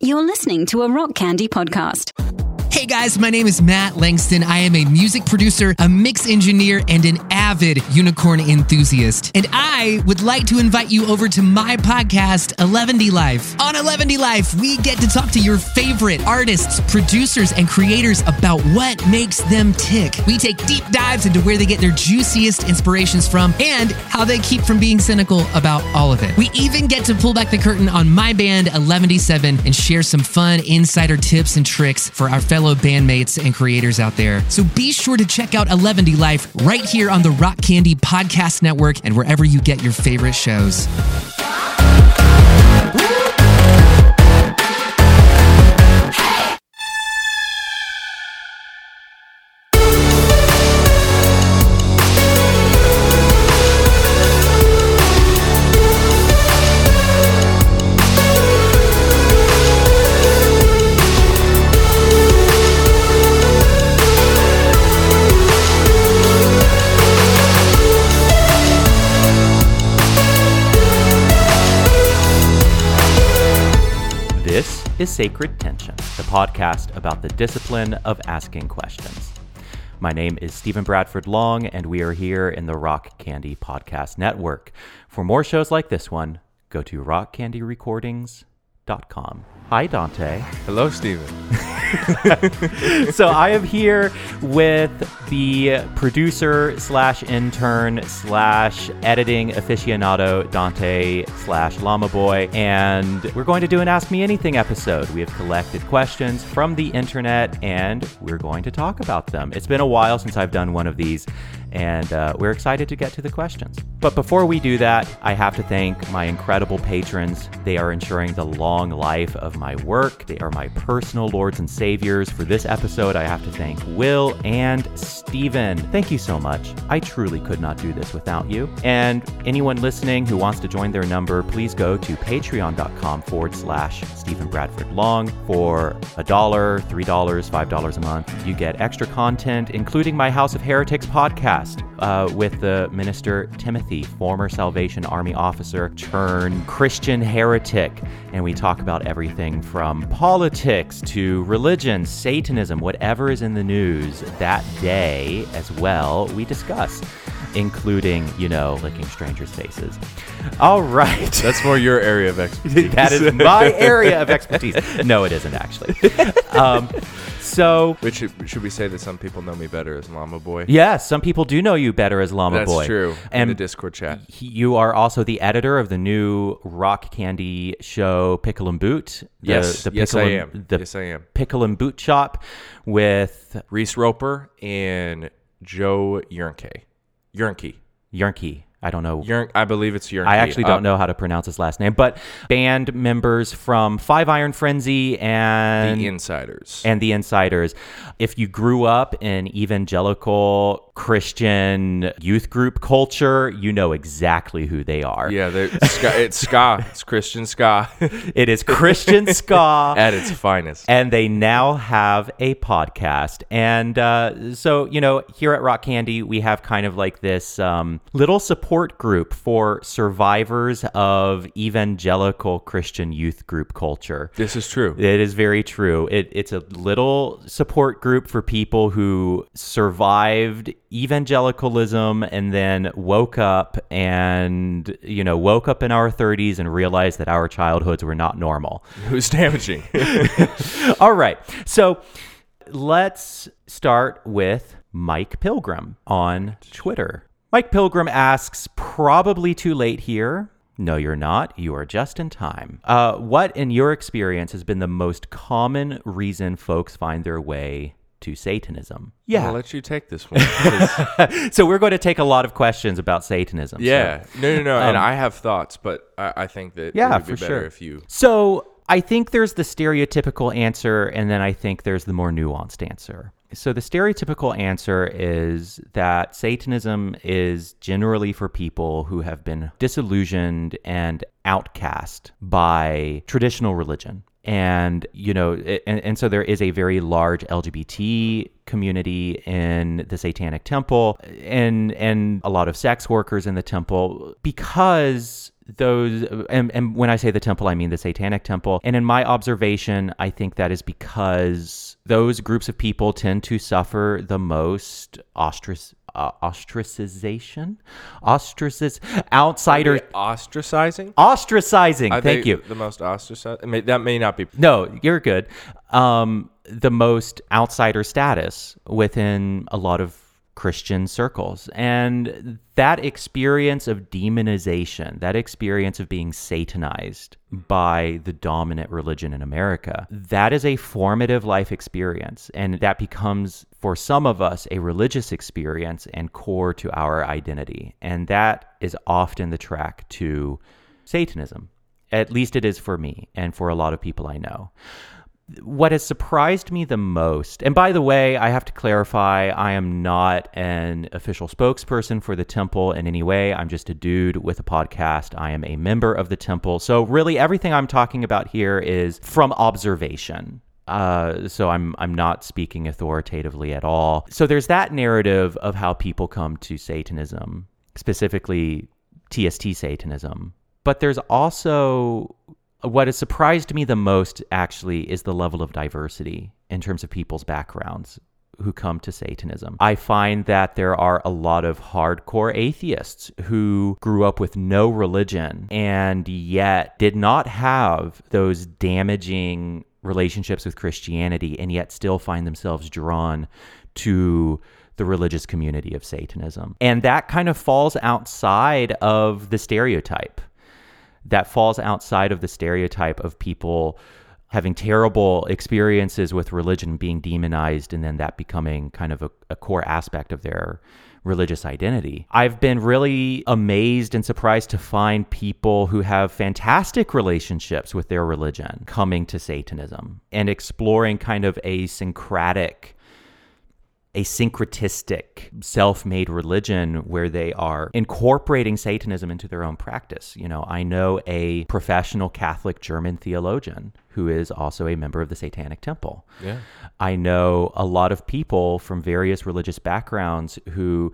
You're listening to a Rock Candy Podcast. Hey guys, my name is Matt Langston. I am a music producer, a mix engineer, and an avid unicorn enthusiast. And I would like to invite you over to my podcast, Eleventy Life. On Eleventy Life, we get to talk to your favorite artists, producers, and creators about what makes them tick. We take deep dives into where they get their juiciest inspirations from and how they keep from being cynical about all of it. We even get to pull back the curtain on my band, 11D7, and share some fun insider tips and tricks for our fellow bandmates and creators out there. So be sure to check out Eleventy Life right here on the Rock Candy Podcast Network and wherever you get your favorite shows. This is Sacred Tension, the podcast about the discipline of asking questions. My name is Stephen Bradford Long, and we are here in the Rock Candy Podcast Network. For more shows like this one, go to rockcandyrecordings.com. Hi, Dante. Hello, Stephen. So I am here with the producer slash intern slash editing aficionado Dante slash Llama Boy, and we're going to do an Ask Me Anything episode. We have collected questions from the internet, and we're going to talk about them. It's been a while since I've done one of these, and we're excited to get to the questions. But before we do that, I have to thank my incredible patrons. They are ensuring the long life of my work. They are my personal lords and saviors. For this episode, I have to thank Will and Steven. Thank you so much. I truly could not do this without you. And anyone listening who wants to join their number, please go to patreon.com/Stephen Bradford Long. For $1, $3, $5 a month, you get extra content, including my House of Heretics podcast, with the minister Timothy, former Salvation Army officer turned Christian heretic. And we talk about everything from politics to religion, Satanism, whatever is in the news that day as well, we discuss, including, you know, licking strangers' faces. All right. That's more your area of expertise. That is my area of expertise. No, it isn't, actually. Which should we say that some people know me better as Llama Boy? Yeah, some people do know you better as Llama Boy. That's true. And in the Discord chat. You are also the editor of the new Rock Candy show, Pickle and Boot. Yes, I am. Pickle and Boot shop with Reese Roper and Joe Yernke. I don't know. I believe it's Yernke. I actually don't know how to pronounce his last name, but band members from Five Iron Frenzy and The Insiders. If you grew up in evangelical Christian youth group culture, you know exactly who they are. Yeah, it's ska. It's Christian ska. It is Christian ska. At its finest. And they now have a podcast. And so, you know, here at Rock Candy, we have kind of like this little support group for survivors of evangelical Christian youth group culture. This is true. It is very true. It's a little support group for people who survived evangelicalism and then woke up in our 30s and realized that our childhoods were not normal. It was damaging. All right. So let's start with Mike Pilgrim on Twitter. Mike Pilgrim asks, probably too late here. No, you're not. You are just in time. What, in your experience, has been the most common reason folks find their way to Satanism? Yeah. I'll let you take this one. So we're going to take a lot of questions about Satanism. Yeah. So. No. And I have thoughts, but I think that it would be better if you... So I think there's the stereotypical answer, and then I think there's the more nuanced answer. So the stereotypical answer is that Satanism is generally for people who have been disillusioned and outcast by traditional religion. And, you know, and so there is a very large LGBT community in the Satanic Temple, and a lot of sex workers in the temple, because those, and when I say the temple, I mean the Satanic Temple. And in my observation, I think that is because those groups of people tend to suffer the most ostracizing. Thank you. The most ostracized. I mean, that may not be. No, you're good. The most outsider status within a lot of Christian circles, and that experience of demonization, that experience of being Satanized by the dominant religion in America, that is a formative life experience, and that becomes, for some of us, a religious experience and core to our identity, and that is often the track to Satanism. At least it is for me and for a lot of people I know. What has surprised me the most, and by the way, I have to clarify, I am not an official spokesperson for the temple in any way. I'm just a dude with a podcast. I am a member of the temple. So really everything I'm talking about here is from observation. So I'm not speaking authoritatively at all. So there's that narrative of how people come to Satanism, specifically TST Satanism. But there's also... what has surprised me the most, actually, is the level of diversity in terms of people's backgrounds who come to Satanism. I find that there are a lot of hardcore atheists who grew up with no religion and yet did not have those damaging relationships with Christianity and yet still find themselves drawn to the religious community of Satanism. And that kind of falls outside of the stereotype. That falls outside of the stereotype of people having terrible experiences with religion, being demonized, and then that becoming kind of a core aspect of their religious identity. I've been really amazed and surprised to find people who have fantastic relationships with their religion coming to Satanism and exploring kind of a syncretic, a syncretistic self-made religion where they are incorporating Satanism into their own practice. You know, I know a professional Catholic German theologian who is also a member of the Satanic Temple. Yeah. I know a lot of people from various religious backgrounds who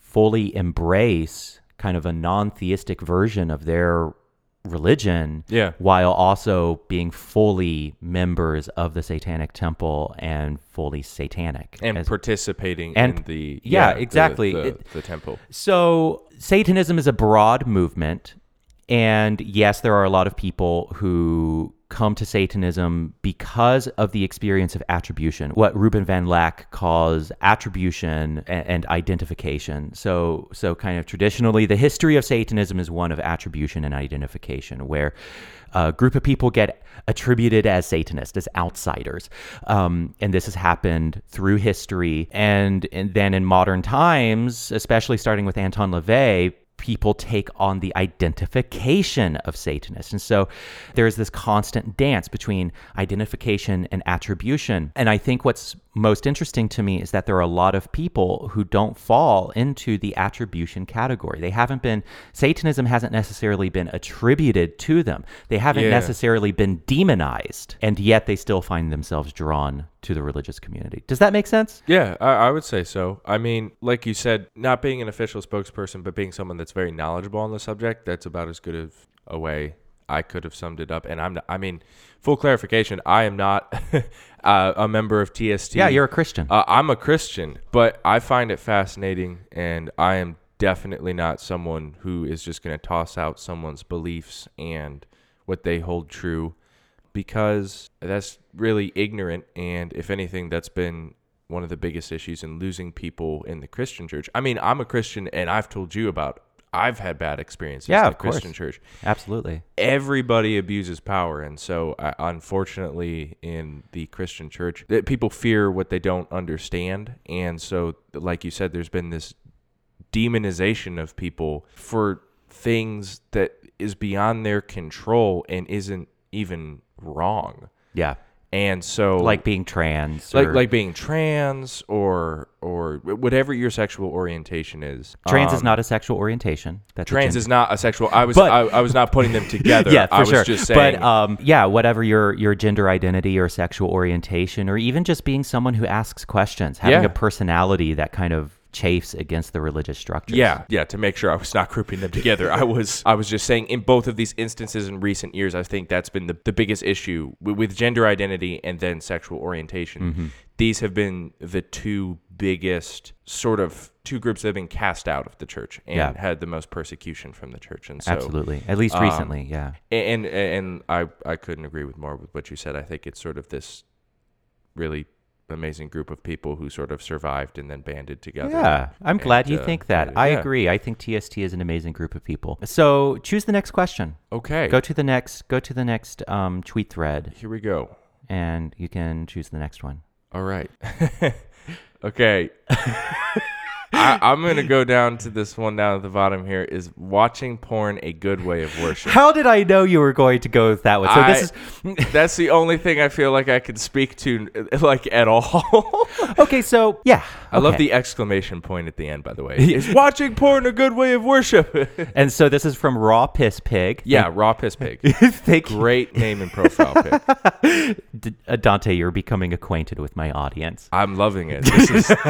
fully embrace kind of a non-theistic version of their religion, yeah, while also being fully members of the Satanic Temple and fully Satanic and participating in the the temple. So Satanism is a broad movement, and yes, there are a lot of people who come to Satanism because of the experience of attribution, what Ruben Van Lack calls attribution and identification. So kind of traditionally, the history of Satanism is one of attribution and identification, where a group of people get attributed as Satanists, as outsiders. And this has happened through history. And then in modern times, especially starting with Anton LaVey, people take on the identification of Satanists. And so there's this constant dance between identification and attribution. And I think what's most interesting to me is that there are a lot of people who don't fall into the attribution category. They haven't been, Satanism hasn't necessarily been attributed to them. They haven't necessarily been demonized, and yet they still find themselves drawn to the religious community. Does that make sense? Yeah, I would say so. I mean, like you said, not being an official spokesperson, but being someone that's very knowledgeable on the subject, that's about as good of a way I could have summed it up. And full clarification, I am not a member of TST. Yeah, you're a Christian. I'm a Christian, but I find it fascinating, and I am definitely not someone who is just going to toss out someone's beliefs and what they hold true, because that's really ignorant, and if anything, that's been one of the biggest issues in losing people in the Christian church. I mean, I'm a Christian, and I've told you about it. I've had bad experiences in the Christian church. Absolutely. Everybody abuses power, and so unfortunately in the Christian church, people fear what they don't understand, and so, like you said, there's been this demonization of people for things that is beyond their control and isn't even wrong. Yeah. And so... like being trans. Like being trans or or whatever your sexual orientation is. Trans is not a sexual orientation. That's trans is not a sexual. I was not putting them together. Yeah, for sure. I was just saying. But yeah, whatever your gender identity or sexual orientation, or even just being someone who asks questions, having a personality that kind of chafes against the religious structures. Yeah, to make sure I was not grouping them together. I was just saying in both of these instances in recent years, I think that's been the biggest issue with gender identity and then sexual orientation. Mm-hmm. These have been the two biggest sort of two groups that have been cast out of the church and had the most persecution from the church. And so, absolutely, at least recently, yeah. And I couldn't agree with more with what you said. I think it's sort of this really amazing group of people who sort of survived and then banded together. Yeah, I'm glad you think that. I agree. I think TST is an amazing group of people. So choose the next question. Okay. Go to the next tweet thread. Here we go. And you can choose the next one. All right. Okay. I'm going to go down to this one down at the bottom here. Is watching porn a good way of worship? How did I know you were going to go with that one? So that's the only thing I feel like I can speak to, like, at all. Okay, so, yeah. I love the exclamation point at the end, by the way. Is watching porn a good way of worship? And so this is from Raw Piss Pig. Yeah, Raw Piss Pig. Great name and profile pic. Dante, you're becoming acquainted with my audience. I'm loving it.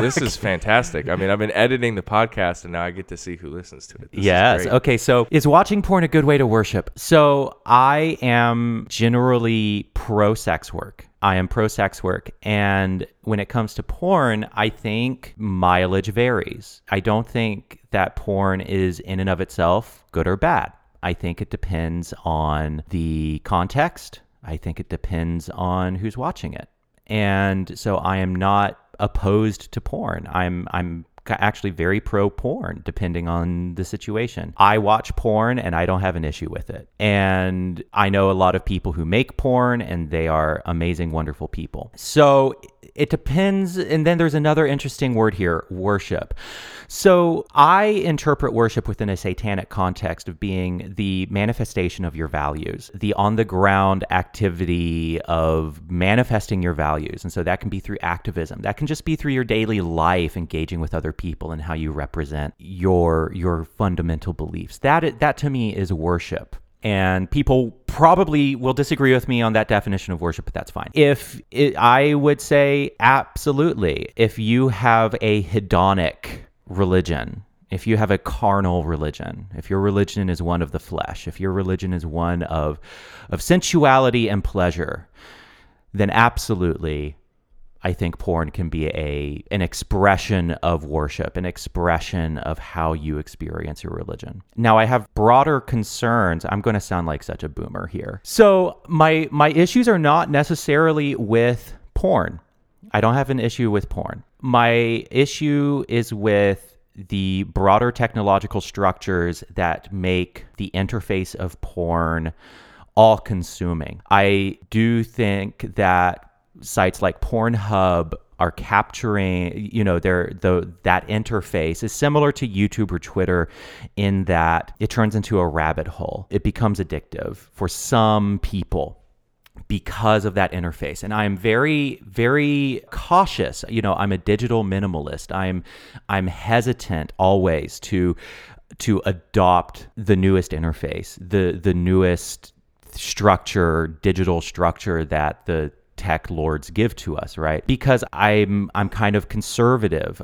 This is fantastic. I mean, I've been editing the podcast and now I get to see who listens to it. Yes. Okay. So is watching porn a good way to worship? So I am generally pro sex work. And when it comes to porn, I think mileage varies. I don't think that porn is in and of itself good or bad. I think it depends on the context. I think it depends on who's watching it. And so I am not opposed to porn. I'm actually very pro porn, depending on the situation. I watch porn and I don't have an issue with it. And I know a lot of people who make porn and they are amazing, wonderful people. So it depends. And then there's another interesting word here, worship. So I interpret worship within a satanic context of being the manifestation of your values, the on-the-ground activity of manifesting your values. And so that can be through activism. That can just be through your daily life, engaging with other people and how you represent your fundamental beliefs. That to me is worship. And people probably will disagree with me on that definition of worship, but that's fine. I would say absolutely. If you have a hedonic religion, if you have a carnal religion, if your religion is one of the flesh, if your religion is one of sensuality and pleasure, then absolutely, I think porn can be an expression of worship, an expression of how you experience your religion. Now, I have broader concerns. I'm going to sound like such a boomer here. So my issues are not necessarily with porn. I don't have an issue with porn. My issue is with the broader technological structures that make the interface of porn all-consuming. I do think that sites like Pornhub are capturing, that interface is similar to YouTube or Twitter in that it turns into a rabbit hole. It becomes addictive for some people because of that interface. And I'm very, very cautious. I'm a digital minimalist. I'm hesitant always to adopt the newest interface, the newest structure, digital structure that the tech lords give to us, right? Because I'm kind of conservative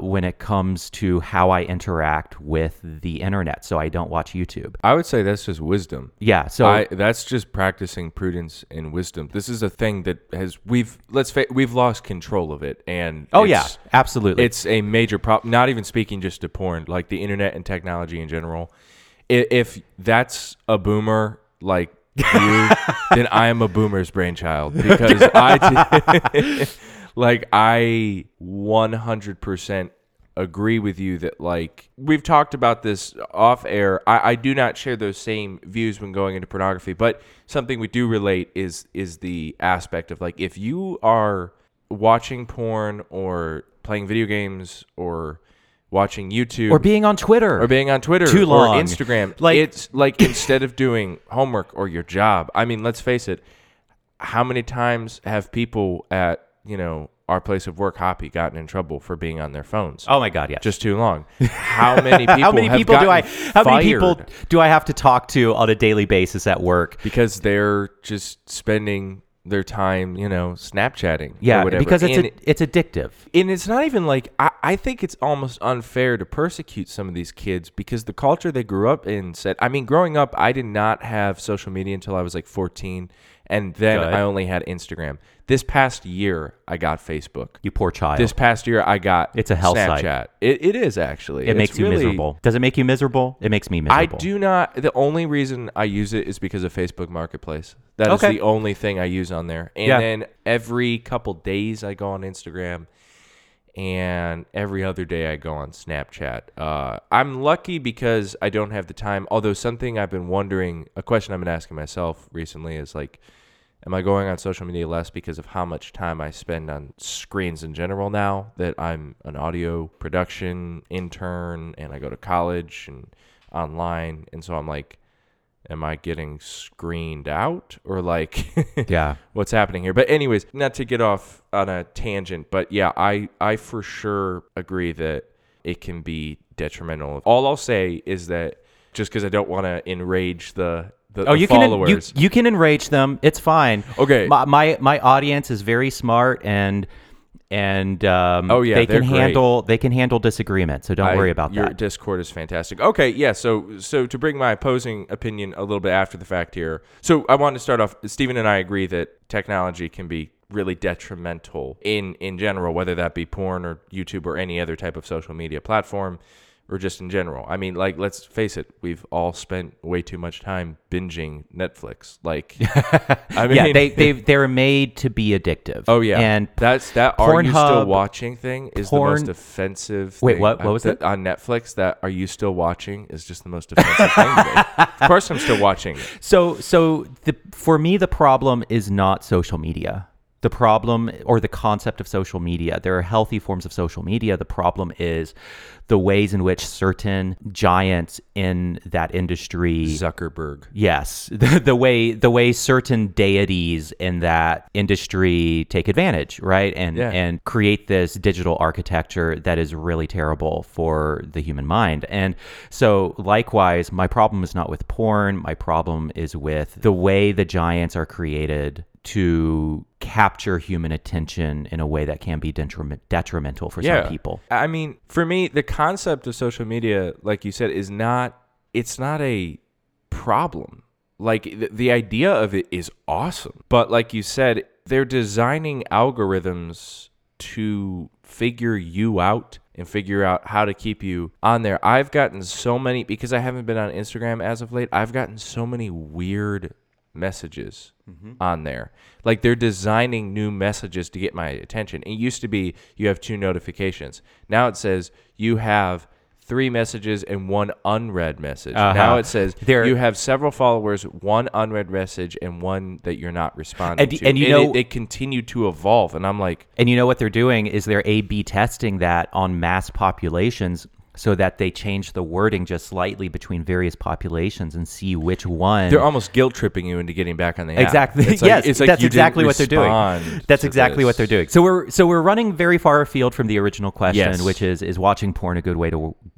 when it comes to how I interact with the internet, so I don't watch YouTube. I would say that's just wisdom. Yeah, so that's just practicing prudence and wisdom. This is a thing that we've lost control of it, and absolutely, it's a major problem. Not even speaking just to porn, like the internet and technology in general. If that's a boomer, like you, then I am a boomer's brainchild, because I 100% agree with you that, like, we've talked about this off air. I do not share those same views when going into pornography, but something we do relate is the aspect of, like, if you are watching porn or playing video games or watching YouTube, or being on Twitter, too long, or Instagram. Like, it's like instead of doing homework or your job. I mean, let's face it. How many times have people at our place of work, Hoppy, gotten in trouble for being on their phones. Oh my God, yeah, just too long. How many people? How many people do I have to talk to on a daily basis at work because they're just spending their time, you know, Snapchatting? Yeah, or whatever. Because it's addictive, and it's not even like I think it's almost unfair to persecute some of these kids because the culture they grew up in said. I mean, growing up, I did not have social media until I was like 14. And then I only had Instagram. This past year, I got Facebook. You poor child. This past year, I got Snapchat. It's a hell site. It is, actually. It makes you miserable. Does it make you miserable? It makes me miserable. I do not. The only reason I use it is because of Facebook Marketplace. That is the only thing I use on there. And then every couple days, I go on Instagram. And every other day I go on Snapchat. I'm lucky because I don't have the time. Although something I've been wondering, a question I've been asking myself recently is like, am I going on social media less because of how much time I spend on screens in general now that I'm an audio production intern and I go to college and online? And so I'm like, am I getting screened out or like what's happening here? But anyways, not to get off on a tangent, but yeah, I for sure agree that it can be detrimental. All I'll say is that just because I don't want to enrage the followers. You can enrage them. It's fine. Okay. My audience is very smart and they can handle disagreement, so don't worry about that. Your Discord is fantastic. Okay, yeah, so to bring my opposing opinion a little bit after the fact here. So I wanted to start off, Stephen and I agree that technology can be really detrimental in general, whether that be porn or YouTube or any other type of social media platform or just in general. I mean, like, let's face it, we've all spent way too much time binging Netflix. Like, I mean, yeah, they're made to be addictive. Oh yeah, and that Pornhub, are you still watching thing is the most offensive. Wait, thing. What was it on Netflix? That are you still watching is just the most offensive thing. Of course, I'm still watching it. So for me, the problem is not social media. The problem or the concept of social media. There are healthy forms of social media. The problem is the ways in which certain giants in that industry, Zuckerberg. Yes. The way certain deities in that industry take advantage, right? And create this digital architecture that is really terrible for the human mind. And so likewise, my problem is not with porn. My problem is with the way the giants are created to capture human attention in a way that can be detrimental for some people. I mean, for me, the concept of social media, like you said, it's not a problem. Like the idea of it is awesome. But like you said, they're designing algorithms to figure you out and figure out how to keep you on there. I've gotten so many, because I haven't been on Instagram as of late, I've gotten so many weird messages on there. Like they're designing new messages to get my attention. It used to be you have 2 notifications. Now it says you have 3 messages and 1 unread message. Uh-huh. Now it says you have several followers, 1 unread message and 1 that you're not responding to. And they continue to evolve. And I'm like, and you know what they're doing is they're A/B testing that on mass populations, so that they change the wording just slightly between various populations and see which one. They're almost guilt tripping you into getting back on the app. Exactly. It's like, yes, it's like that's exactly what they're doing. That's exactly what they're doing. So we're running very far afield from the original question, which is watching porn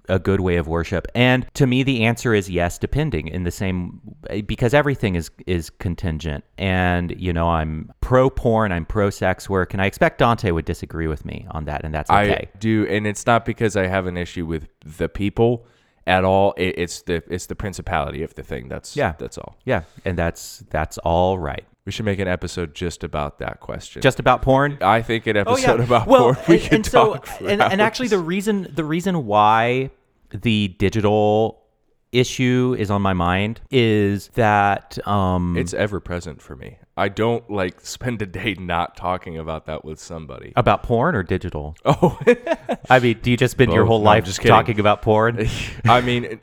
a good way of worship? And to me, the answer is yes, depending, in the same, because everything is contingent. And you know, I'm pro porn, I'm pro sex work, and I expect Dante would disagree with me on that, and that's okay. I do, and it's not because I have an issue with the people at all. It's the principality of the thing. That's all. Yeah, and that's all right. We should make an episode just about that question. Just about porn? I think an episode about porn. We can talk for hours. And actually, the reason why the digital issue is on my mind is that it's ever present for me. I don't like spend a day not talking about that with somebody. About porn or digital? Oh, I mean, do you just spend your whole life just talking about porn? I mean,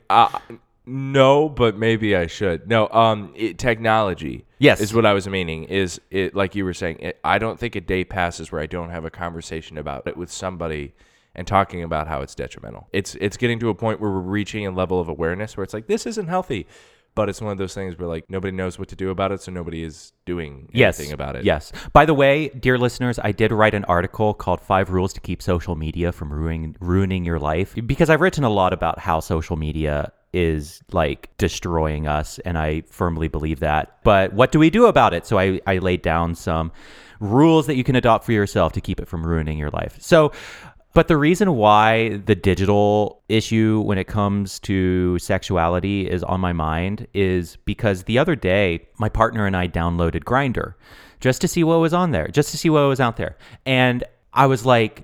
no, but maybe I should. No, technology. Yes, is what I was meaning. Is it like you were saying? I don't think a day passes where I don't have a conversation about it with somebody. And talking about how it's detrimental. It's getting to a point where we're reaching a level of awareness where it's like, this isn't healthy. But it's one of those things where, like, nobody knows what to do about it, so nobody is doing anything about it. Yes. By the way, dear listeners, I did write an article called 5 Rules to Keep Social Media from Ruining Your Life, because I've written a lot about how social media is, like, destroying us, and I firmly believe that. But what do we do about it? So I laid down some rules that you can adopt for yourself to keep it from ruining your life. So... But the reason why the digital issue when it comes to sexuality is on my mind is because the other day, my partner and I downloaded Grindr just to see what was on there, just to see what was out there. And I was like,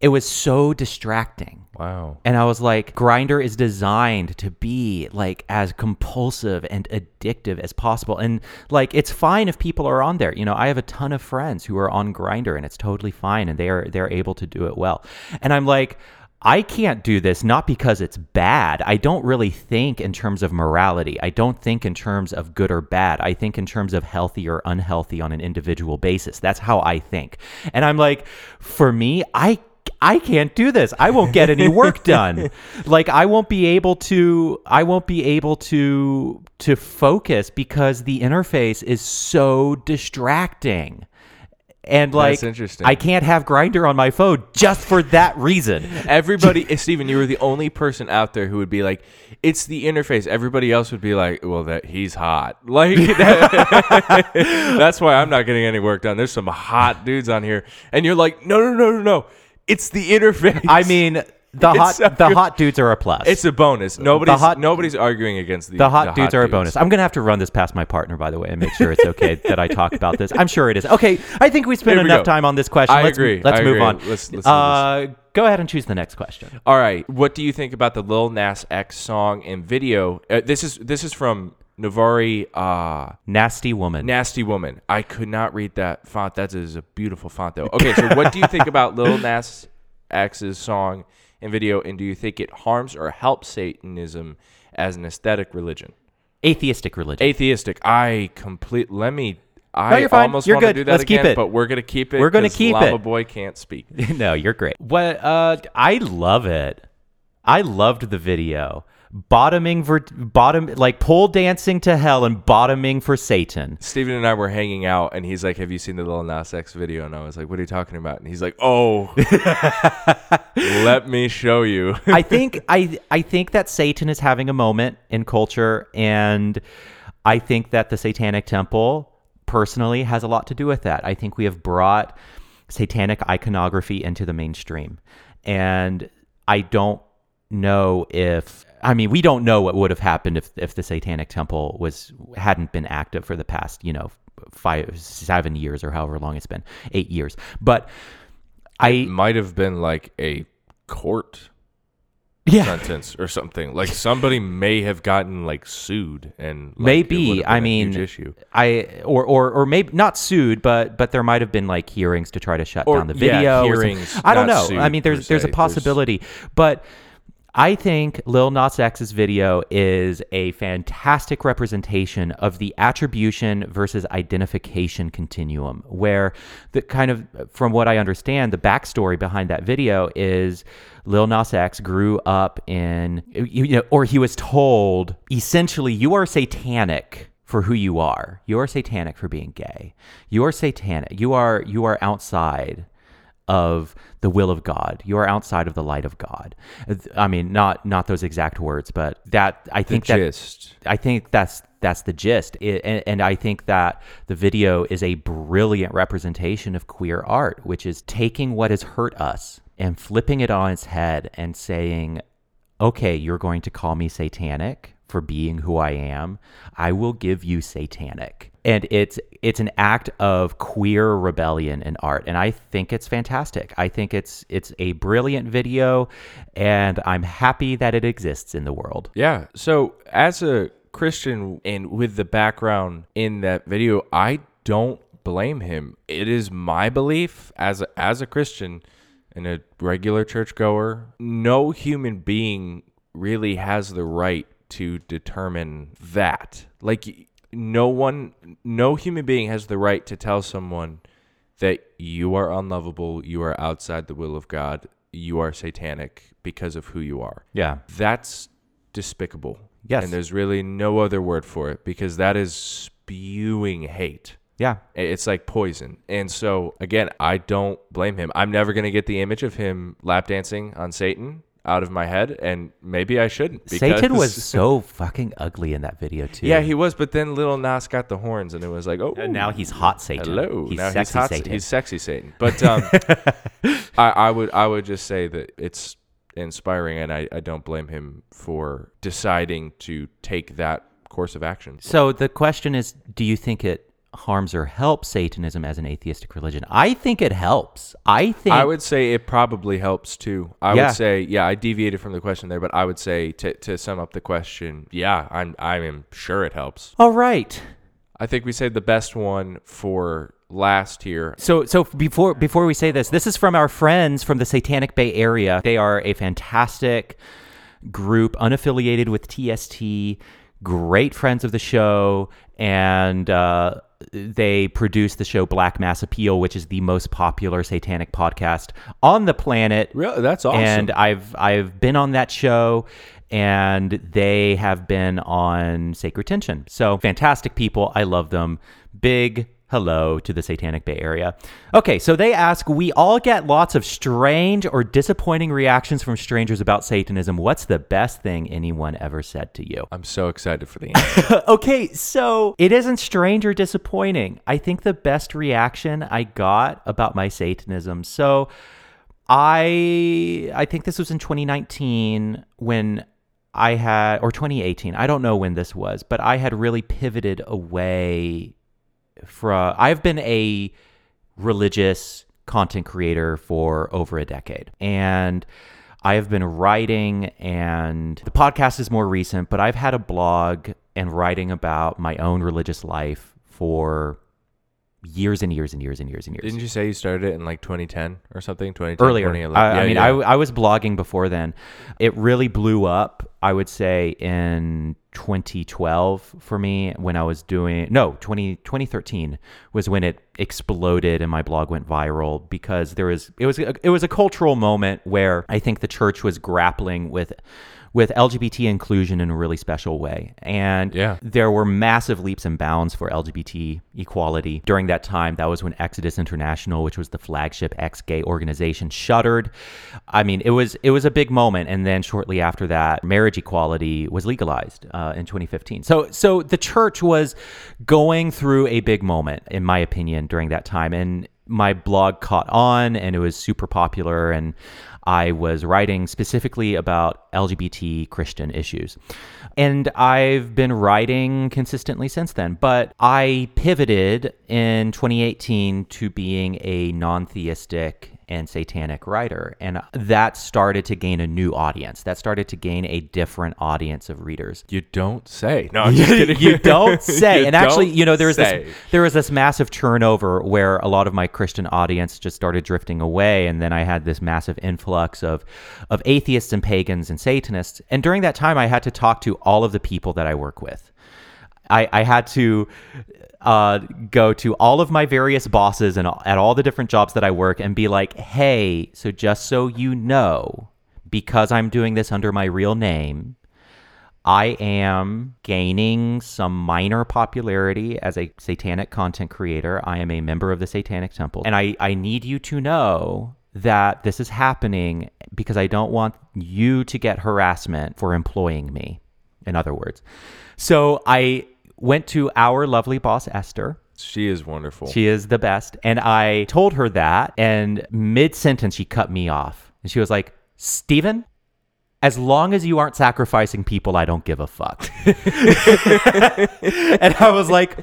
it was so distracting. Wow. And I was like, Grindr is designed to be like as compulsive and addictive as possible. And like, it's fine if people are on there. You know, I have a ton of friends who are on Grindr and it's totally fine. And they're able to do it well. And I'm like, I can't do this, not because it's bad. I don't really think in terms of morality. I don't think in terms of good or bad. I think in terms of healthy or unhealthy on an individual basis. That's how I think. And I'm like, for me, I can't do this. I won't get any work done. Like, I won't be able to focus because the interface is so distracting. And like, I can't have Grindr on my phone just for that reason. Everybody, Stephen, you were the only person out there who would be like, it's the interface. Everybody else would be like, well, that he's hot. Like, that's why I'm not getting any work done. There's some hot dudes on here. And you're like, no. It's the interface. I mean, the hot dudes are a plus. It's a bonus. Nobody's arguing against the hot dudes are a bonus. I'm gonna have to run this past my partner, by the way, and make sure it's okay that I talk about this. I'm sure it is. Okay, I think we spent enough time on this question. Let's move on. Let's go ahead and choose the next question. All right. What do you think about the Lil Nas X song and video? This is from Navari. Nasty Woman. Nasty Woman. I could not read that font. That is a beautiful font, though. Okay, so what do you think about Lil Nas X's song and video, and do you think it harms or helps Satanism as an aesthetic religion? Atheistic religion. But we're going to keep it. We're going to keep Lava it. Lava Boy can't speak. No, you're great. What? I love it. I loved the video. Like pole dancing to hell and bottoming for Satan. Stephen and I were hanging out, and he's like, "Have you seen the Lil Nas X video?" And I was like, "What are you talking about?" And he's like, "Oh, let me show you." I think that Satan is having a moment in culture, and I think that the Satanic Temple personally has a lot to do with that. I think we have brought satanic iconography into the mainstream, and we don't know what would have happened if the Satanic Temple hadn't been active for the past, 5-7 years or however long it's been, 8 years. But it might have been like a court sentence or something. Like somebody may have gotten like sued and like, maybe a huge issue. Or maybe not sued, but there might have been like hearings to try to shut down the video. Hearings. I don't know. I mean, there's a possibility, but. I think Lil Nas X's video is a fantastic representation of the attribution versus identification continuum, where the kind of, from what I understand, the backstory behind that video is Lil Nas X grew up in, or he was told, essentially, you are satanic for who you are. You are satanic for being gay. You are satanic. You are outside of the will of God. You are outside of the light of God. I mean, not those exact words, but that I think that's the gist. And I think that the video is a brilliant representation of queer art, which is taking what has hurt us and flipping it on its head and saying, okay, you're going to call me satanic for being who I am. I will give you satanic. And it's an act of queer rebellion in art, and I think it's fantastic. I think it's a brilliant video, and I'm happy that it exists in the world. Yeah. So as a Christian and with the background in that video, I don't blame him. It is my belief as a Christian and a regular churchgoer, no human being really has the right to determine that. Like, no human being has the right to tell someone that you are unlovable, you are outside the will of God, you are satanic because of who you are. Yeah. That's despicable. Yes. And there's really no other word for it, because that is spewing hate. Yeah. It's like poison. And so, again, I don't blame him. I'm never going to get the image of him lap dancing on Satan out of my head, and maybe I shouldn't. Satan was so fucking ugly in that video, too. Yeah, he was, but then Lil Nas got the horns, and it was like, oh. And now he's hot Satan. Hello. He's now sexy Satan. He's sexy Satan. But I would just say that it's inspiring, and I don't blame him for deciding to take that course of action. So the question is, do you think it harms or helps Satanism as an atheistic religion? I think it helps. I would say it probably helps too. I would say, I deviated from the question there, but I would say to sum up the question, yeah, I'm sure it helps. All right. I think we saved the best one for last year. So before we say this is from our friends from the Satanic Bay Area. They are a fantastic group, unaffiliated with TST, great friends of the show, and they produce the show Black Mass Appeal, which is the most popular satanic podcast on the planet. Really? That's awesome. And I've been on that show, and they have been on Sacred Tension. So fantastic people. I love them. Big hello to the Satanic Bay Area. Okay, so they ask, we all get lots of strange or disappointing reactions from strangers about Satanism. What's the best thing anyone ever said to you? I'm so excited for the answer. Okay, so it isn't strange or disappointing. I think the best reaction I got about my Satanism. So I think this was in 2019 when I had, or 2018, I don't know when this was, but I had really pivoted away from, I've been a religious content creator for over a decade, and I have been writing, and the podcast is more recent, but I've had a blog and writing about my own religious life for years and years and years and years and years. Didn't you say you started it in like 2010 or something? 2010, earlier. 2011. I was blogging before then. It really blew up, I would say, in 2012 for me, when I was 2013 was when it exploded and my blog went viral, because it was a cultural moment where I think the church was grappling with LGBT inclusion in a really special way. And there were massive leaps and bounds for LGBT equality during that time. That was when Exodus International, which was the flagship ex-gay organization, shuttered. I mean, it was a big moment. And then shortly after that, marriage equality was legalized in 2015. So the church was going through a big moment, in my opinion, during that time. And my blog caught on, and it was super popular, and I was writing specifically about LGBT Christian issues. And I've been writing consistently since then, but I pivoted in 2018 to being a non-theistic and satanic writer. And that started to gain a new audience. That started to gain a different audience of readers. You don't say. No, I'm just kidding. You don't say. And actually, there was this massive turnover where a lot of my Christian audience just started drifting away. And then I had this massive influx of atheists and pagans and Satanists. And during that time, I had to talk to all of the people that I work with. I had to go to all of my various bosses and at all the different jobs that I work and be like, hey, so just so you know, because I'm doing this under my real name, I am gaining some minor popularity as a satanic content creator. I am a member of the Satanic Temple. And I need you to know that this is happening because I don't want you to get harassment for employing me, in other words. So I went to our lovely boss, Esther. She is wonderful. She is the best. And I told her that, and mid-sentence, she cut me off. And she was like, Stephen, as long as you aren't sacrificing people, I don't give a fuck. And I was like,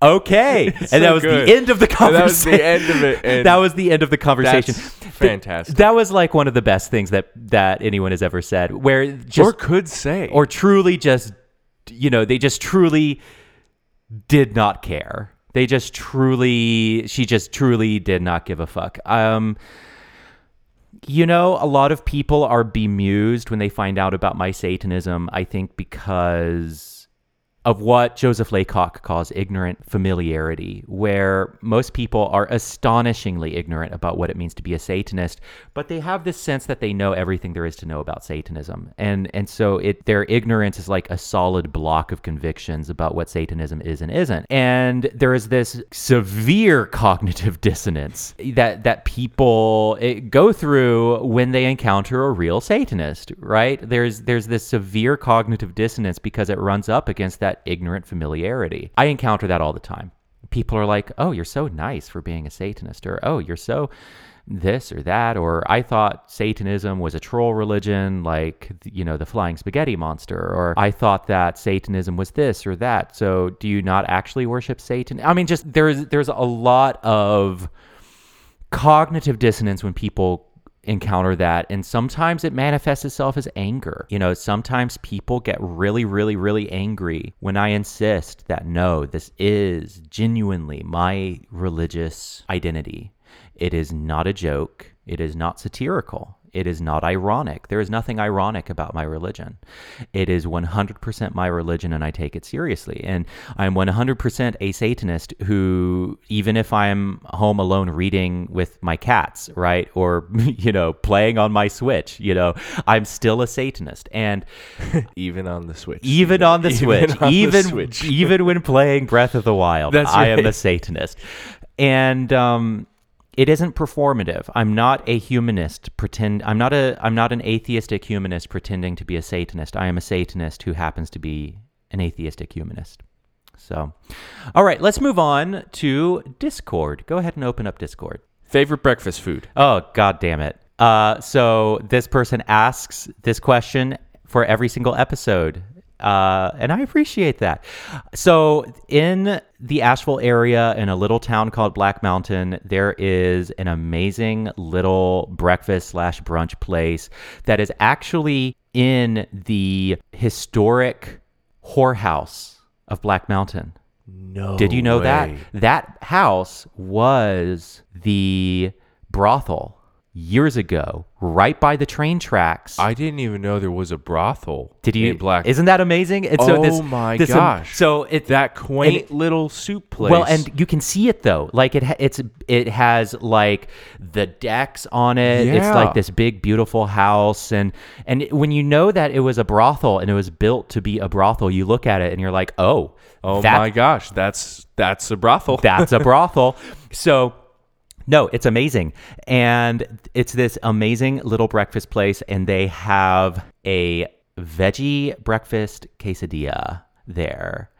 okay. That was the end of the conversation. That was the end of it. And that was the end of the conversation. Fantastic. That was like one of the best things that anyone has ever said. Where just, or could say. Or truly just, they just truly did not care. She just truly did not give a fuck. A lot of people are bemused when they find out about my Satanism, I think because of what Joseph Laycock calls ignorant familiarity, where most people are astonishingly ignorant about what it means to be a Satanist, but they have this sense that they know everything there is to know about Satanism. And so their ignorance is like a solid block of convictions about what Satanism is and isn't. And there is this severe cognitive dissonance that people go through when they encounter a real Satanist, right? There's this severe cognitive dissonance because it runs up against that ignorant familiarity. I encounter that all the time. People are like, oh, you're so nice for being a Satanist, or oh, you're so this or that, or I thought Satanism was a troll religion, like, you know, the flying spaghetti monster, or I thought that Satanism was this or that, so do you not actually worship Satan? I mean, just there's a lot of cognitive dissonance when people encounter that, and sometimes it manifests itself as anger. You know, sometimes people get really, really, really angry when I insist that, no, this is genuinely my religious identity. It is not a joke. It is not satirical. It is not ironic. There is nothing ironic about my religion. It is 100% my religion, and I take it seriously. And I'm 100% a Satanist who, even if I'm home alone reading with my cats, right, or, you know, playing on my Switch, you know, I'm still a Satanist. And even on the Switch. Even on the Switch. Even when playing Breath of the Wild, that's right. I am a Satanist. And it isn't performative. I'm not a humanist I'm not an atheistic humanist pretending to be a Satanist. I am a Satanist who happens to be an atheistic humanist. So, all right, let's move on to Discord. Go ahead and open up Discord. Favorite breakfast food? Oh, God damn it. So this person asks this question for every single episode. And I appreciate that. So in the Asheville area, in a little town called Black Mountain, there is an amazing little breakfast/brunch place that is actually in the historic whorehouse of Black Mountain. No. Did you know that? That house was the brothel years ago, right by the train tracks. I didn't even know there was a brothel. Did you? In Black. Isn't that amazing? And so gosh! So that quaint little soup place. Well, and you can see it though. Like it has like the decks on it. Yeah. It's like this big, beautiful house. And when you know that it was a brothel and it was built to be a brothel, you look at it and you're like, oh my gosh, that's a brothel. That's a brothel. So. No, it's amazing. And it's this amazing little breakfast place, and they have a veggie breakfast quesadilla there.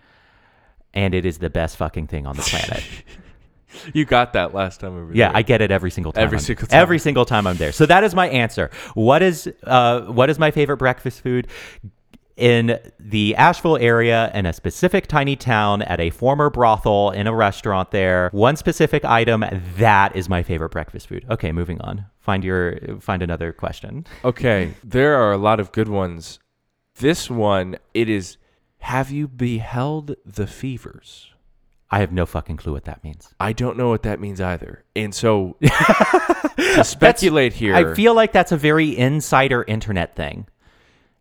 And it is the best fucking thing on the planet. You got that last time over there. Yeah, I get it every single time. Every single time I'm there. So that is my answer. What is my favorite breakfast food? In the Asheville area, in a specific tiny town, at a former brothel, in a restaurant there, one specific item, that is my favorite breakfast food. Okay, moving on. Find another question. Okay, there are a lot of good ones. This one, it is, have you beheld the fevers? I have no fucking clue what that means. I don't know what that means either. And so, to speculate here. I feel like that's a very insider internet thing.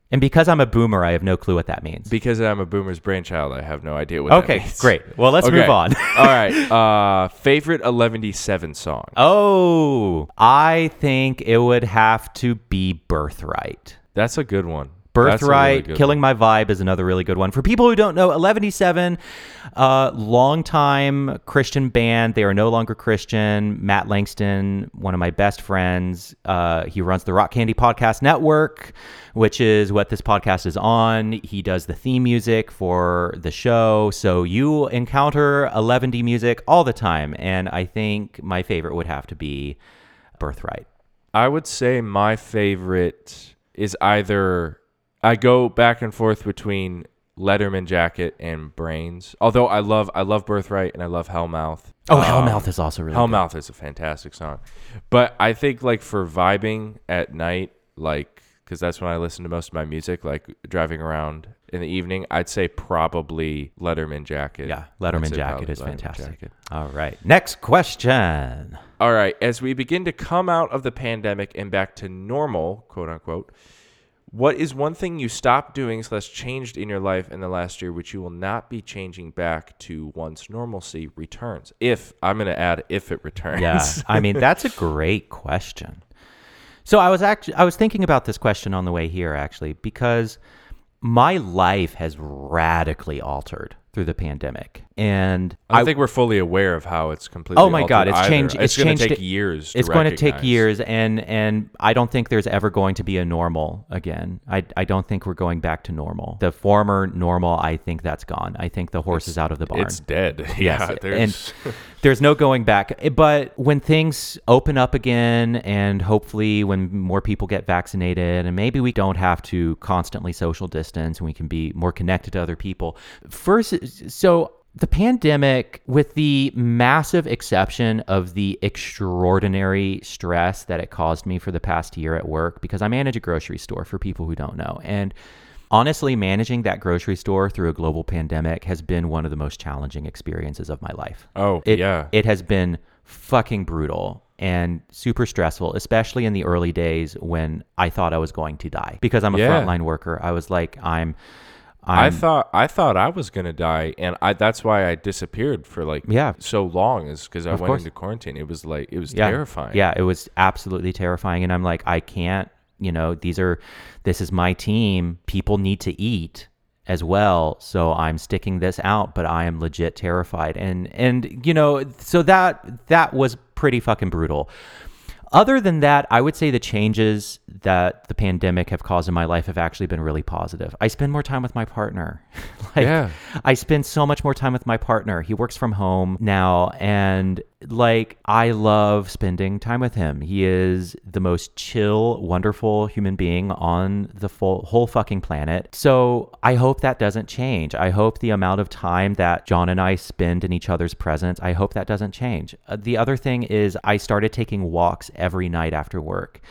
And because I'm a boomer, I have no clue what that means. Because I'm a boomer's brainchild, I have no idea what that means. Okay, great. Well, let's move on. All right. Favorite Eleventy Seven song? Oh, I think it would have to be Birthright. That's a good one. Birthright, really Killing My Vibe is another really good one. For people who don't know, Eleventy Seven, longtime Christian band. They are no longer Christian. Matt Langston, one of my best friends, he runs the Rock Candy Podcast Network, which is what this podcast is on. He does the theme music for the show. So you encounter Eleventy music all the time. And I think my favorite would have to be Birthright. I would say my favorite is either... I go back and forth between Letterman Jacket and Brains. Although I love Birthright and I love Hellmouth. Oh, Hellmouth is also really Hellmouth good. Is a fantastic song. But I think like for vibing at night, like because that's when I listen to most of my music, like driving around in the evening, I'd say probably Letterman Jacket. Yeah, Letterman Jacket is fantastic. All right, next question. All right, as we begin to come out of the pandemic and back to normal, quote unquote, What is one thing you stopped doing / changed in your life in the last year, which you will not be changing back to once normalcy returns? If, I'm going to add, if it returns. Yeah, I mean, that's a great question. So I was thinking about this question on the way here, actually, because my life has radically altered through the pandemic, and I think we're fully aware of how it's completely. Oh my God, it's changed. It's going to take years. It's going to take years, and I don't think there's ever going to be a normal again. I don't think we're going back to normal. The former normal, I think that's gone. I think the horse is out of the barn. It's dead. Yeah, yes, and there's no going back. But when things open up again, and hopefully when more people get vaccinated, and maybe we don't have to constantly social distance, and we can be more connected to other people. So the pandemic, with the massive exception of the extraordinary stress that it caused me for the past year at work, because I manage a grocery store for people who don't know. And honestly, managing that grocery store through a global pandemic has been one of the most challenging experiences of my life. Oh, yeah. It has been fucking brutal and super stressful, especially in the early days when I thought I was going to die. Because I'm a frontline worker, I was like, I thought I was gonna die, and that's why I disappeared for so long, is because I went into quarantine. It was terrifying. Yeah, it was absolutely terrifying, and I'm like, I can't. You know, this is my team. People need to eat as well, so I'm sticking this out. But I am legit terrified, and you know, so that was pretty fucking brutal. Other than that, I would say the changes that the pandemic have caused in my life have actually been really positive. I spend more time with my partner. I spend so much more time with my partner. He works from home now, and I love spending time with him. He is the most chill, wonderful human being on the whole fucking planet. So I hope that doesn't change. I hope the amount of time that John and I spend in each other's presence, I hope that doesn't change. The other thing is I started taking walks every night after work.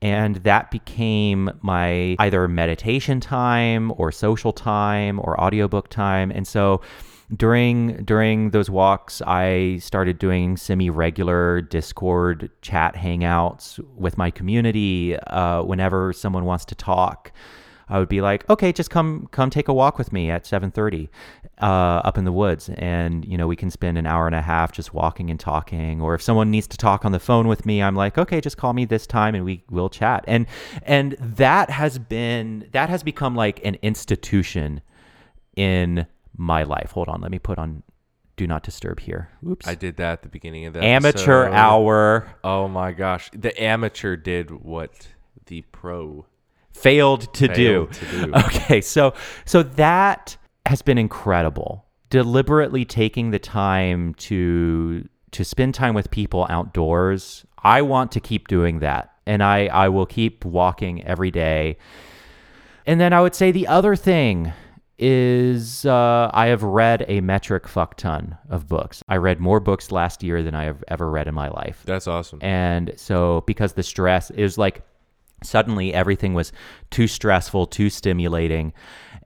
And that became my either meditation time or social time or audiobook time. And so during those walks, I started doing semi-regular Discord chat hangouts with my community. Whenever someone wants to talk, I would be like, okay, just come take a walk with me at 7:30 up in the woods. And, you know, we can spend an hour and a half just walking and talking. Or if someone needs to talk on the phone with me, I'm like, okay, just call me this time and we will chat. And that has become like an institution in my life. Hold on. Let me put on Do Not Disturb here. Oops. I did that at the beginning of the amateur episode. Hour. Oh my gosh. The amateur did what the pro failed to do. Okay. So that has been incredible. Deliberately taking the time to spend time with people outdoors. I want to keep doing that. And I will keep walking every day. And then I would say the other thing is I have read a metric fuck ton of books. I read more books last year than I have ever read in my life. That's awesome. And so because the stress is suddenly everything was too stressful, too stimulating.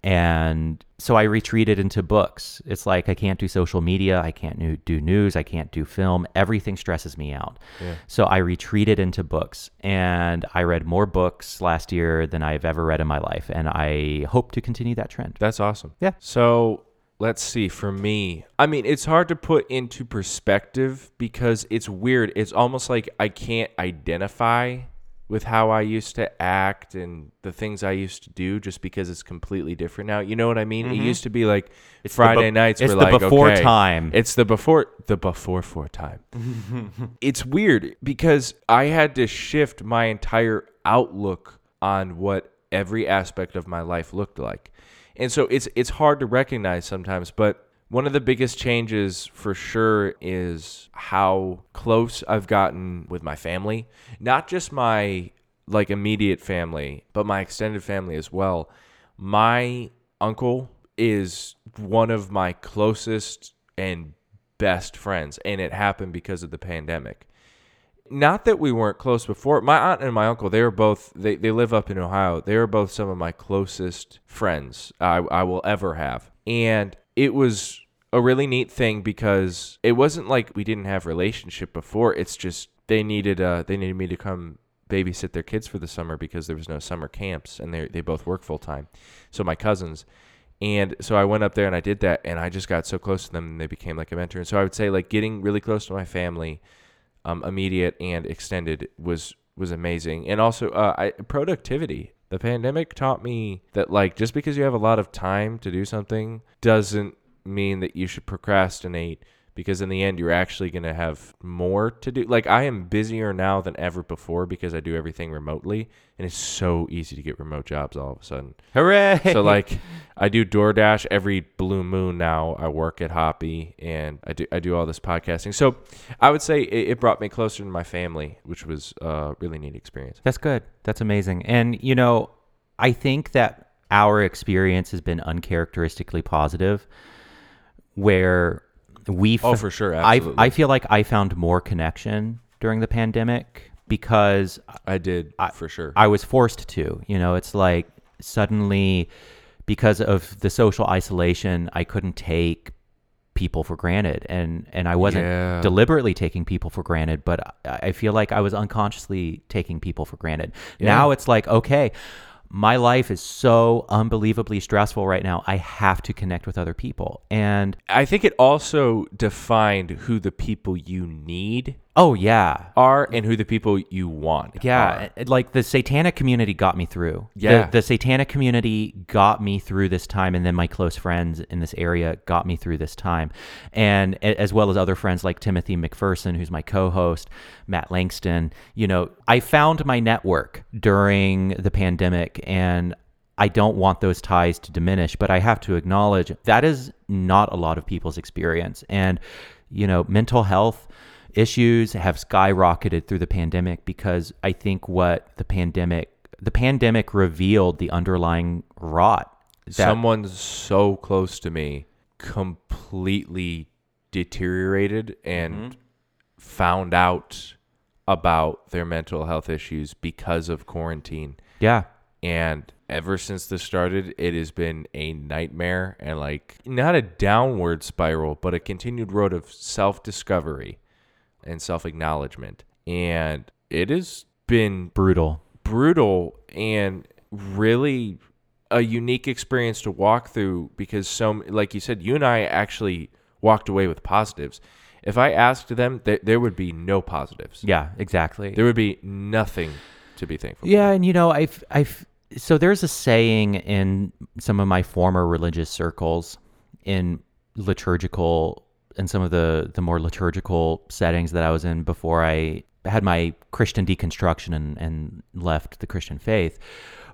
And so I retreated into books. It's I can't do social media. I can't do news. I can't do film. Everything stresses me out. Yeah. So I retreated into books, and I read more books last year than I've ever read in my life. And I hope to continue that trend. That's awesome. Yeah. So let's see. For me, I mean, it's hard to put into perspective because it's weird. It's almost like I can't identify with how I used to act and the things I used to do, just because it's completely different now. You know what I mean? Mm-hmm. It used to be Friday nights were like, okay. It's the before time. It's the before 4 time. It's weird because I had to shift my entire outlook on what every aspect of my life looked like. And so it's hard to recognize sometimes, but one of the biggest changes for sure is how close I've gotten with my family, not just my immediate family, but my extended family as well. My uncle is one of my closest and best friends, and it happened because of the pandemic. Not that we weren't close before. My aunt and my uncle, they live up in Ohio. They were both some of my closest friends I will ever have. And it was a really neat thing because it wasn't like we didn't have relationship before. It's just they needed me to come babysit their kids for the summer because there was no summer camps, and they both work full time. So my cousins. And so I went up there and I did that, and I just got so close to them, and they became like a mentor. And so I would say, like, getting really close to my family, immediate and extended, was amazing. And also productivity. The pandemic taught me that, like, just because you have a lot of time to do something doesn't mean that you should procrastinate, because in the end, you're actually going to have more to do. Like, I am busier now than ever before because I do everything remotely, and it's so easy to get remote jobs all of a sudden. Hooray! So, like, I do DoorDash every blue moon now. I work at Hoppy, and I do all this podcasting. So I would say it brought me closer to my family, which was a really neat experience. That's good. That's amazing. And, you know, I think that our experience has been uncharacteristically positive, where... oh, for sure. Absolutely. I feel like I found more connection during the pandemic because I did, for sure. I was forced to, you know, it's like suddenly because of the social isolation, I couldn't take people for granted, and I wasn't deliberately taking people for granted, but I feel like I was unconsciously taking people for granted. Yeah. Now it's like, okay, my life is so unbelievably stressful right now. I have to connect with other people. And I think it also defined who the people you need are and who the people you want. Yeah. Are. Like the Satanic community got me through. Yeah. The Satanic community got me through this time. And then my close friends in this area got me through this time. And as well as other friends like Timothy McPherson, who's my co-host, Matt Langston, you know, I found my network during the pandemic, and I don't want those ties to diminish, but I have to acknowledge that is not a lot of people's experience. And, you know, mental health issues have skyrocketed through the pandemic because I think what the pandemic revealed the underlying rot. Someone so close to me completely deteriorated and found out about their mental health issues because of quarantine. Yeah. And ever since this started, it has been a nightmare, and like not a downward spiral, but a continued road of self-discovery and self-acknowledgement. And it has been brutal and really a unique experience to walk through, because like you said, you and I actually walked away with positives. If I asked them, there would be no positives. Yeah, exactly. There would be nothing to be thankful for. Yeah, and you know, so there's a saying in some of my former religious circles, in liturgical and some of the more liturgical settings that I was in before I had my Christian deconstruction and left the Christian faith.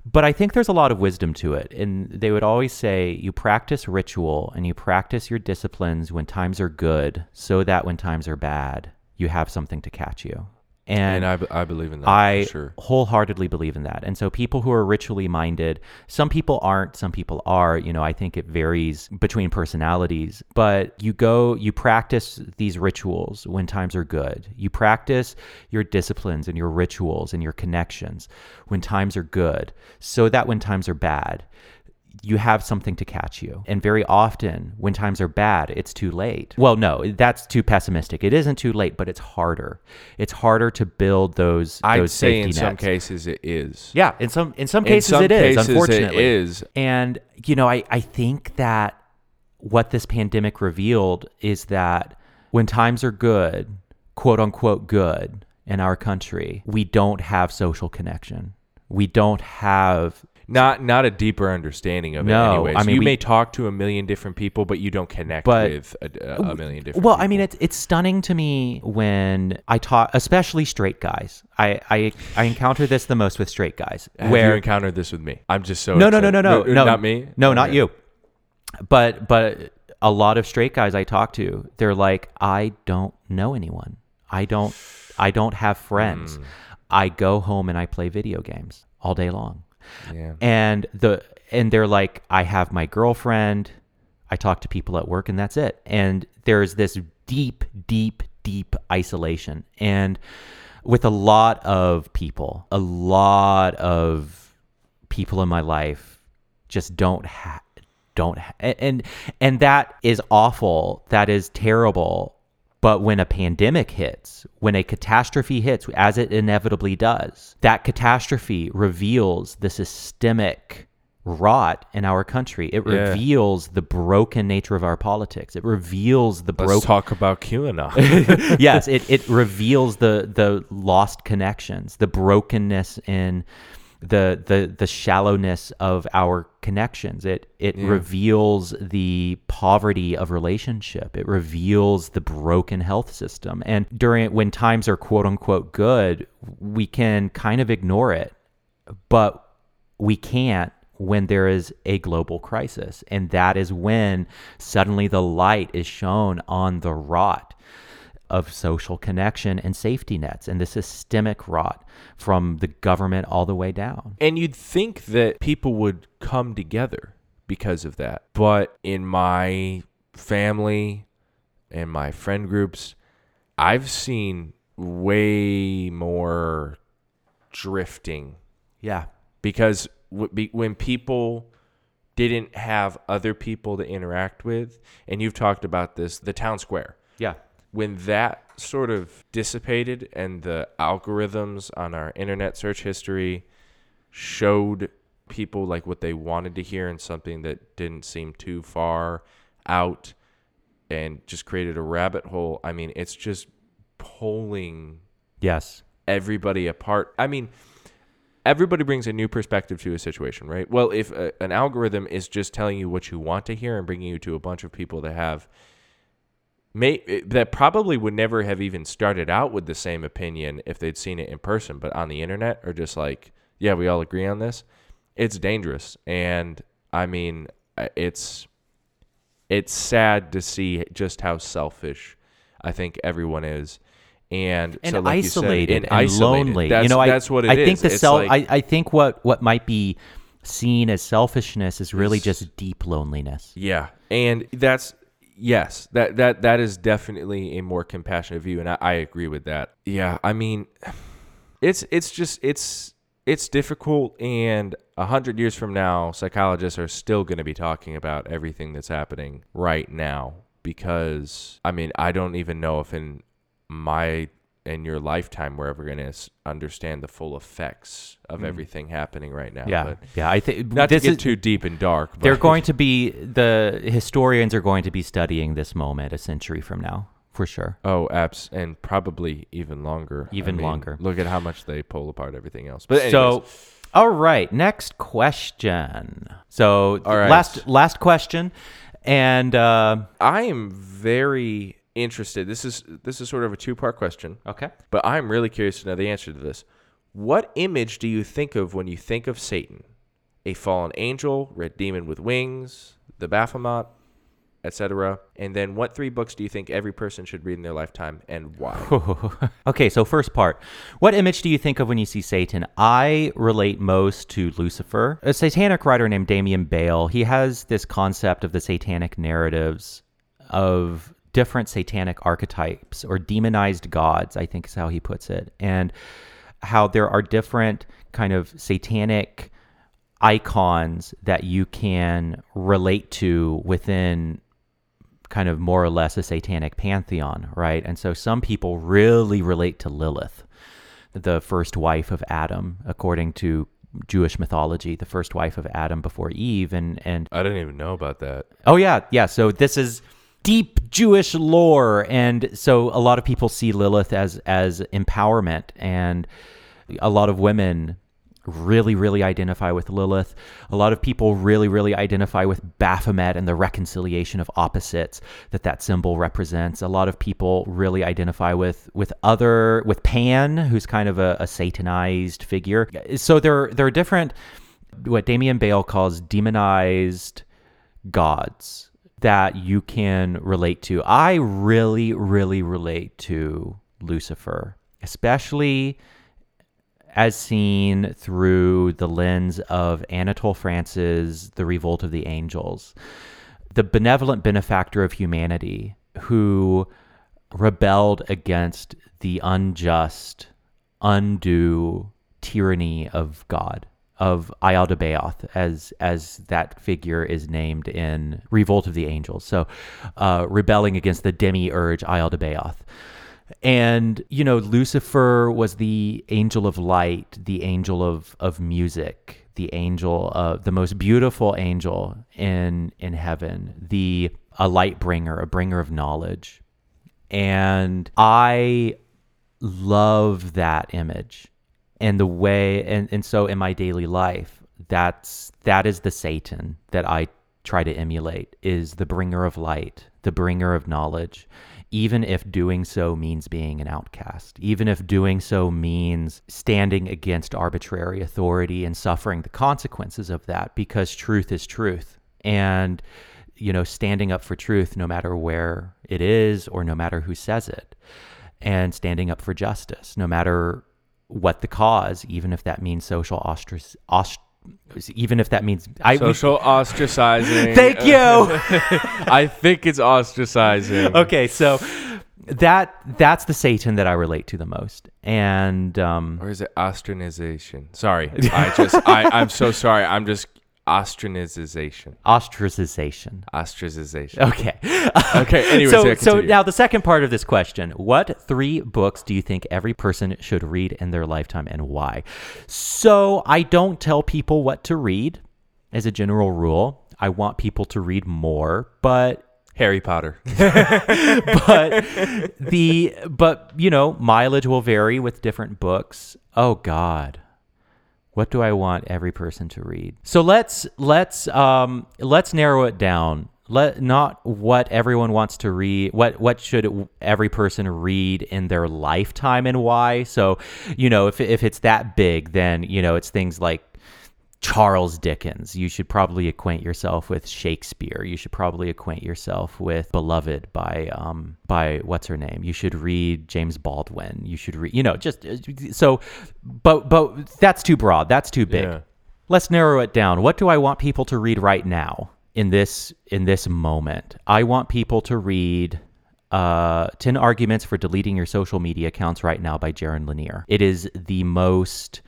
But I think there's a lot of wisdom to it. And they would always say, you practice ritual and you practice your disciplines when times are good, so that when times are bad, you have something to catch you. And I believe in that. I wholeheartedly believe in that. And so people who are ritually minded, some people aren't, some people are, you know, I think it varies between personalities, but you practice these rituals when times are good. You practice your disciplines and your rituals and your connections when times are good, so that when times are bad, you have something to catch you. And very often when times are bad, it's too late. Well, no, that's too pessimistic. It isn't too late, but it's harder. It's harder to build those safety nets. I'd say in some cases it is. Yeah, in some cases it is, unfortunately. It is. And, you know, I think that what this pandemic revealed is that when times are good, quote unquote good, in our country, we don't have social connection. We don't have... Not a deeper understanding of it anyways. I mean, you may talk to a million different people, but you don't connect with a million different people. I mean, it's stunning to me when I talk, especially straight guys. I encounter this the most with straight guys. Have you encountered this with me? I'm just so excited. No. Not me? No, not you. But a lot of straight guys I talk to, they're like, I don't know anyone. I don't have friends. I go home and I play video games all day long. Yeah. And they're like, I have my girlfriend, I talk to people at work, and that's it. And there's this deep, deep, deep isolation. And with a lot of people in my life just don't have, and that is awful. That is terrible. But when a pandemic hits, when a catastrophe hits, as it inevitably does, that catastrophe reveals the systemic rot in our country. It reveals the broken nature of our politics. It reveals the broken... Let's talk about QAnon. Yes, it reveals the lost connections, the brokenness in... the shallowness of our connections. It reveals the poverty of relationship. It reveals the broken health system. And when times are quote unquote good, we can kind of ignore it, but we can't when there is a global crisis. And that is when suddenly the light is shown on the rot of social connection and safety nets and the systemic rot from the government all the way down. And you'd think that people would come together because of that. But in my family and my friend groups, I've seen way more drifting. Yeah. Because when people didn't have other people to interact with, and you've talked about this, the town square. Yeah. When that sort of dissipated and the algorithms on our internet search history showed people like what they wanted to hear and something that didn't seem too far out and just created a rabbit hole, I mean, it's just pulling everybody apart. I mean, everybody brings a new perspective to a situation, right? Well, if an algorithm is just telling you what you want to hear and bringing you to a bunch of people that have... that probably would never have even started out with the same opinion if they'd seen it in person, but on the internet or just like, yeah, we all agree on this. It's dangerous. And I mean, it's sad to see just how selfish I think everyone is. And so, like isolated, you said, and isolated. Lonely. That's, you know, that's what it is. I think I think what might be seen as selfishness is really just deep loneliness. Yeah. And that's, yes, that is definitely a more compassionate view, and I agree with that. Yeah, I mean, it's difficult, and 100 years from now, psychologists are still going to be talking about everything that's happening right now because, I mean, I don't even know if in your lifetime we're ever going to understand the full effects of everything happening right now. Yeah, but I think not to get too deep and dark. But. The historians are going to be studying this moment a century from now for sure. Oh, and probably even longer. Longer. Look at how much they pull apart everything else. But anyways. So, all right, next question. So last question, and I am very interested. This is sort of a two-part question. Okay. But I'm really curious to know the answer to this. What image do you think of when you think of Satan? A fallen angel, red demon with wings, the Baphomet, etc. And then what three books do you think every person should read in their lifetime and why? Okay, so first part. What image do you think of when you see Satan? I relate most to Lucifer. A satanic writer named Damian Bale, he has this concept of the satanic narratives of different satanic archetypes or demonized gods, I think is how he puts it, and how there are different kind of satanic icons that you can relate to within kind of more or less a satanic pantheon, right? And so some people really relate to Lilith, the first wife of Adam, according to Jewish mythology, the first wife of Adam before Eve. And I didn't even know about that. Oh, yeah. Yeah. So this is deep Jewish lore, and so a lot of people see Lilith as empowerment, and a lot of women really, really identify with Lilith. A lot of people really, really identify with Baphomet and the reconciliation of opposites that symbol represents. A lot of people really identify with Pan, who's kind of a satanized figure. So there are different, what Damian Bale calls demonized gods, that you can relate to. I really, really relate to Lucifer, especially as seen through the lens of Anatole France's The Revolt of the Angels, the benevolent benefactor of humanity who rebelled against the unjust, undue tyranny of God, of Ialdabaoth, as that figure is named in Revolt of the Angels. So rebelling against the demiurge Ialdabaoth. And, you know, Lucifer was the angel of light, the angel of music, the angel of the most beautiful angel in heaven, a light bringer, a bringer of knowledge. And I love that image. And the way, and so in my daily life, that is the Satan that I try to emulate, is the bringer of light, the bringer of knowledge, even if doing so means being an outcast, even if doing so means standing against arbitrary authority and suffering the consequences of that, because truth is truth. And, you know, standing up for truth, no matter where it is or no matter who says it, and standing up for justice, no matter what the cause, even if that means social ostracizing. Thank you. I think it's ostracizing. Okay, so that's the Satan that I relate to the most. And or is it ostrinization? Sorry, I'm so sorry. I'm just ostracization. Okay. Anyways, so now the second part of this question: what three books do you think every person should read in their lifetime, and why? So I don't tell people what to read as a general rule. I want people to read more, but Harry Potter. but you know, mileage will vary with different books. Oh God. What do I want every person to read? So let's narrow it down. Not what everyone wants to read. What should every person read in their lifetime and why? So, you know, if it's that big, then, you know, it's things like Charles Dickens. You should probably acquaint yourself with Shakespeare. You should probably acquaint yourself with Beloved by what's her name. You should read James Baldwin. You should read, you know, just so. But that's too broad. That's too big. Yeah. Let's narrow it down. What do I want people to read right now in this moment? I want people to read 10 Arguments for Deleting Your Social Media Accounts Right Now by Jaron Lanier. It is the most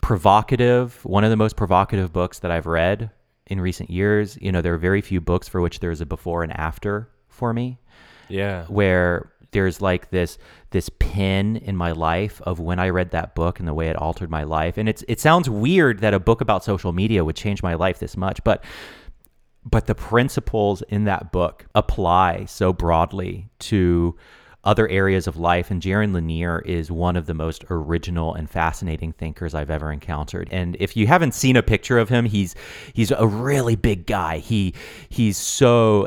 provocative, one of the most provocative books that I've read in recent years. You know, there are very few books for which there's a before and after for me. Yeah. Where there's like this pin in my life of when I read that book and the way it altered my life. And it sounds weird that a book about social media would change my life this much, but the principles in that book apply so broadly to other areas of life. And Jaron Lanier is one of the most original and fascinating thinkers I've ever encountered. And if you haven't seen a picture of him, he's a really big guy. He's so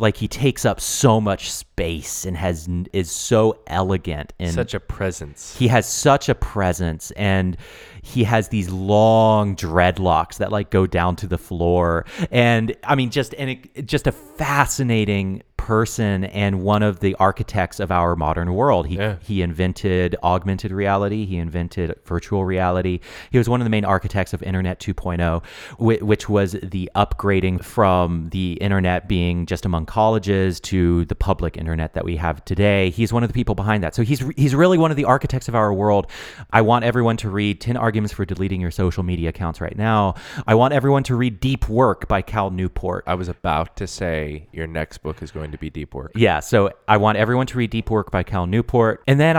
like he takes up so much space and is so elegant and such a presence. He has such a presence, and he has these long dreadlocks that like go down to the floor. And I mean, just a fascinating person and one of the architects of our modern world. He invented augmented reality. He invented virtual reality. He was one of the main architects of Internet 2.0, which was the upgrading from the internet being just among colleges to the public internet that we have today. He's one of the people behind that. So he's really one of the architects of our world. I want everyone to read 10 Arguments for Deleting Your Social Media Accounts Right Now. I want everyone to read Deep Work by Cal Newport. I was about to say your next book is going to be Deep Work. Yeah, so I want everyone to read Deep Work by Cal Newport. And then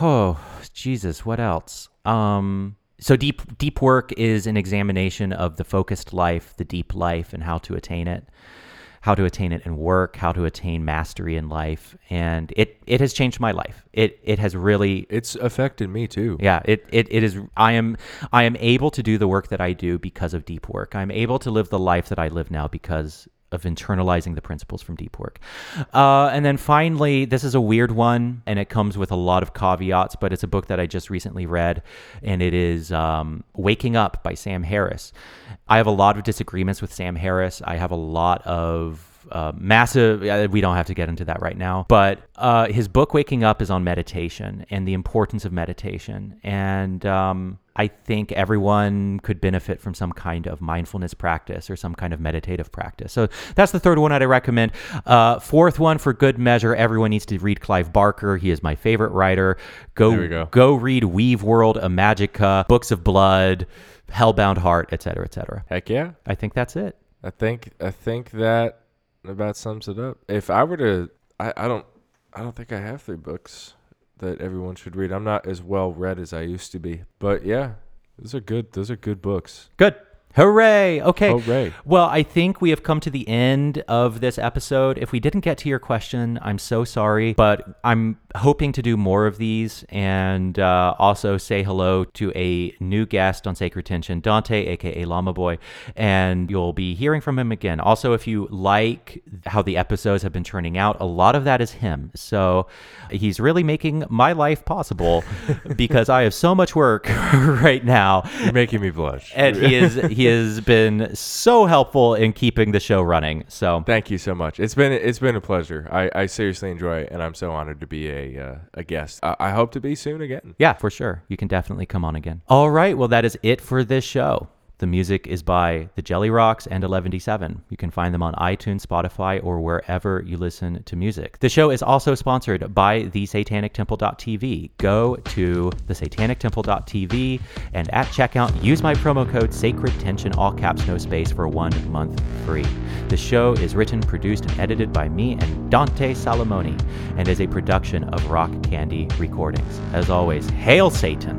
oh Jesus, what else? So Deep Work is an examination of the focused life, the deep life, and how to attain it in work, how to attain mastery in life. And it has changed my life. It has really... It's affected me too. Yeah, it is... I am able to do the work that I do because of Deep Work. I'm able to live the life that I live now because of internalizing the principles from Deep Work. And then finally, this is a weird one, and it comes with a lot of caveats, but it's a book that I just recently read, and it is Waking Up by Sam Harris. I have a lot of disagreements with Sam Harris. I have a lot of massive, we don't have to get into that right now, but his book Waking Up is on meditation and the importance of meditation. And I think everyone could benefit from some kind of mindfulness practice or some kind of meditative practice. So that's the third one I'd recommend. Fourth one, for good measure, everyone needs to read Clive Barker. He is my favorite writer. Go read Weave World, Imagica, Books of Blood, Hellbound Heart, et cetera, et cetera. Heck yeah. I think that's it. I think that about sums it up. If I were to, I don't think I have three books that everyone should read. I'm not as well read as I used to be, but yeah, those are good books. Good. Hooray. Okay. Hooray. Well, I think we have come to the end of this episode. If we didn't get to your question, I'm so sorry, but I'm hoping to do more of these, and also say hello to a new guest on Sacred Tension, Dante, aka Llama Boy, and you'll be hearing from him again. Also, if you like how the episodes have been turning out, a lot of that is him. So he's really making my life possible because I have so much work right now. You're making me blush. And he has been so helpful in keeping the show running. So thank you so much. It's been a pleasure. I seriously enjoy it, and I'm so honored to be a guest. I hope to be soon again. Yeah, for sure. You can definitely come on again. All right. Well, that is it for this show. The music is by The Jelly Rocks and 11D7. You can find them on iTunes, Spotify, or wherever you listen to music. The show is also sponsored by the SatanicTemple.tv. Go to the SatanicTemple.tv and at checkout, use my promo code SacredTension, all caps, no space, for 1 month free. The show is written, produced, and edited by me and Dante Salamone, and is a production of Rock Candy Recordings. As always, hail Satan,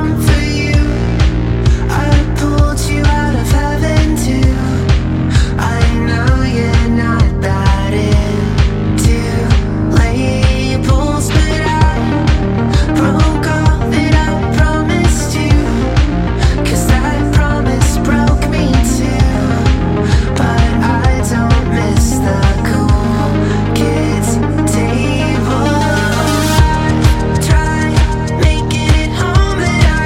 for you. I pulled you out of heaven too. I know you're not that into labels, but I broke all that I promised you, 'cause that promise broke me too. But I don't miss the cool kids table. Try making it home, but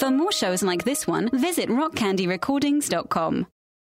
For more shows like this one, visit rockcandyrecordings.com.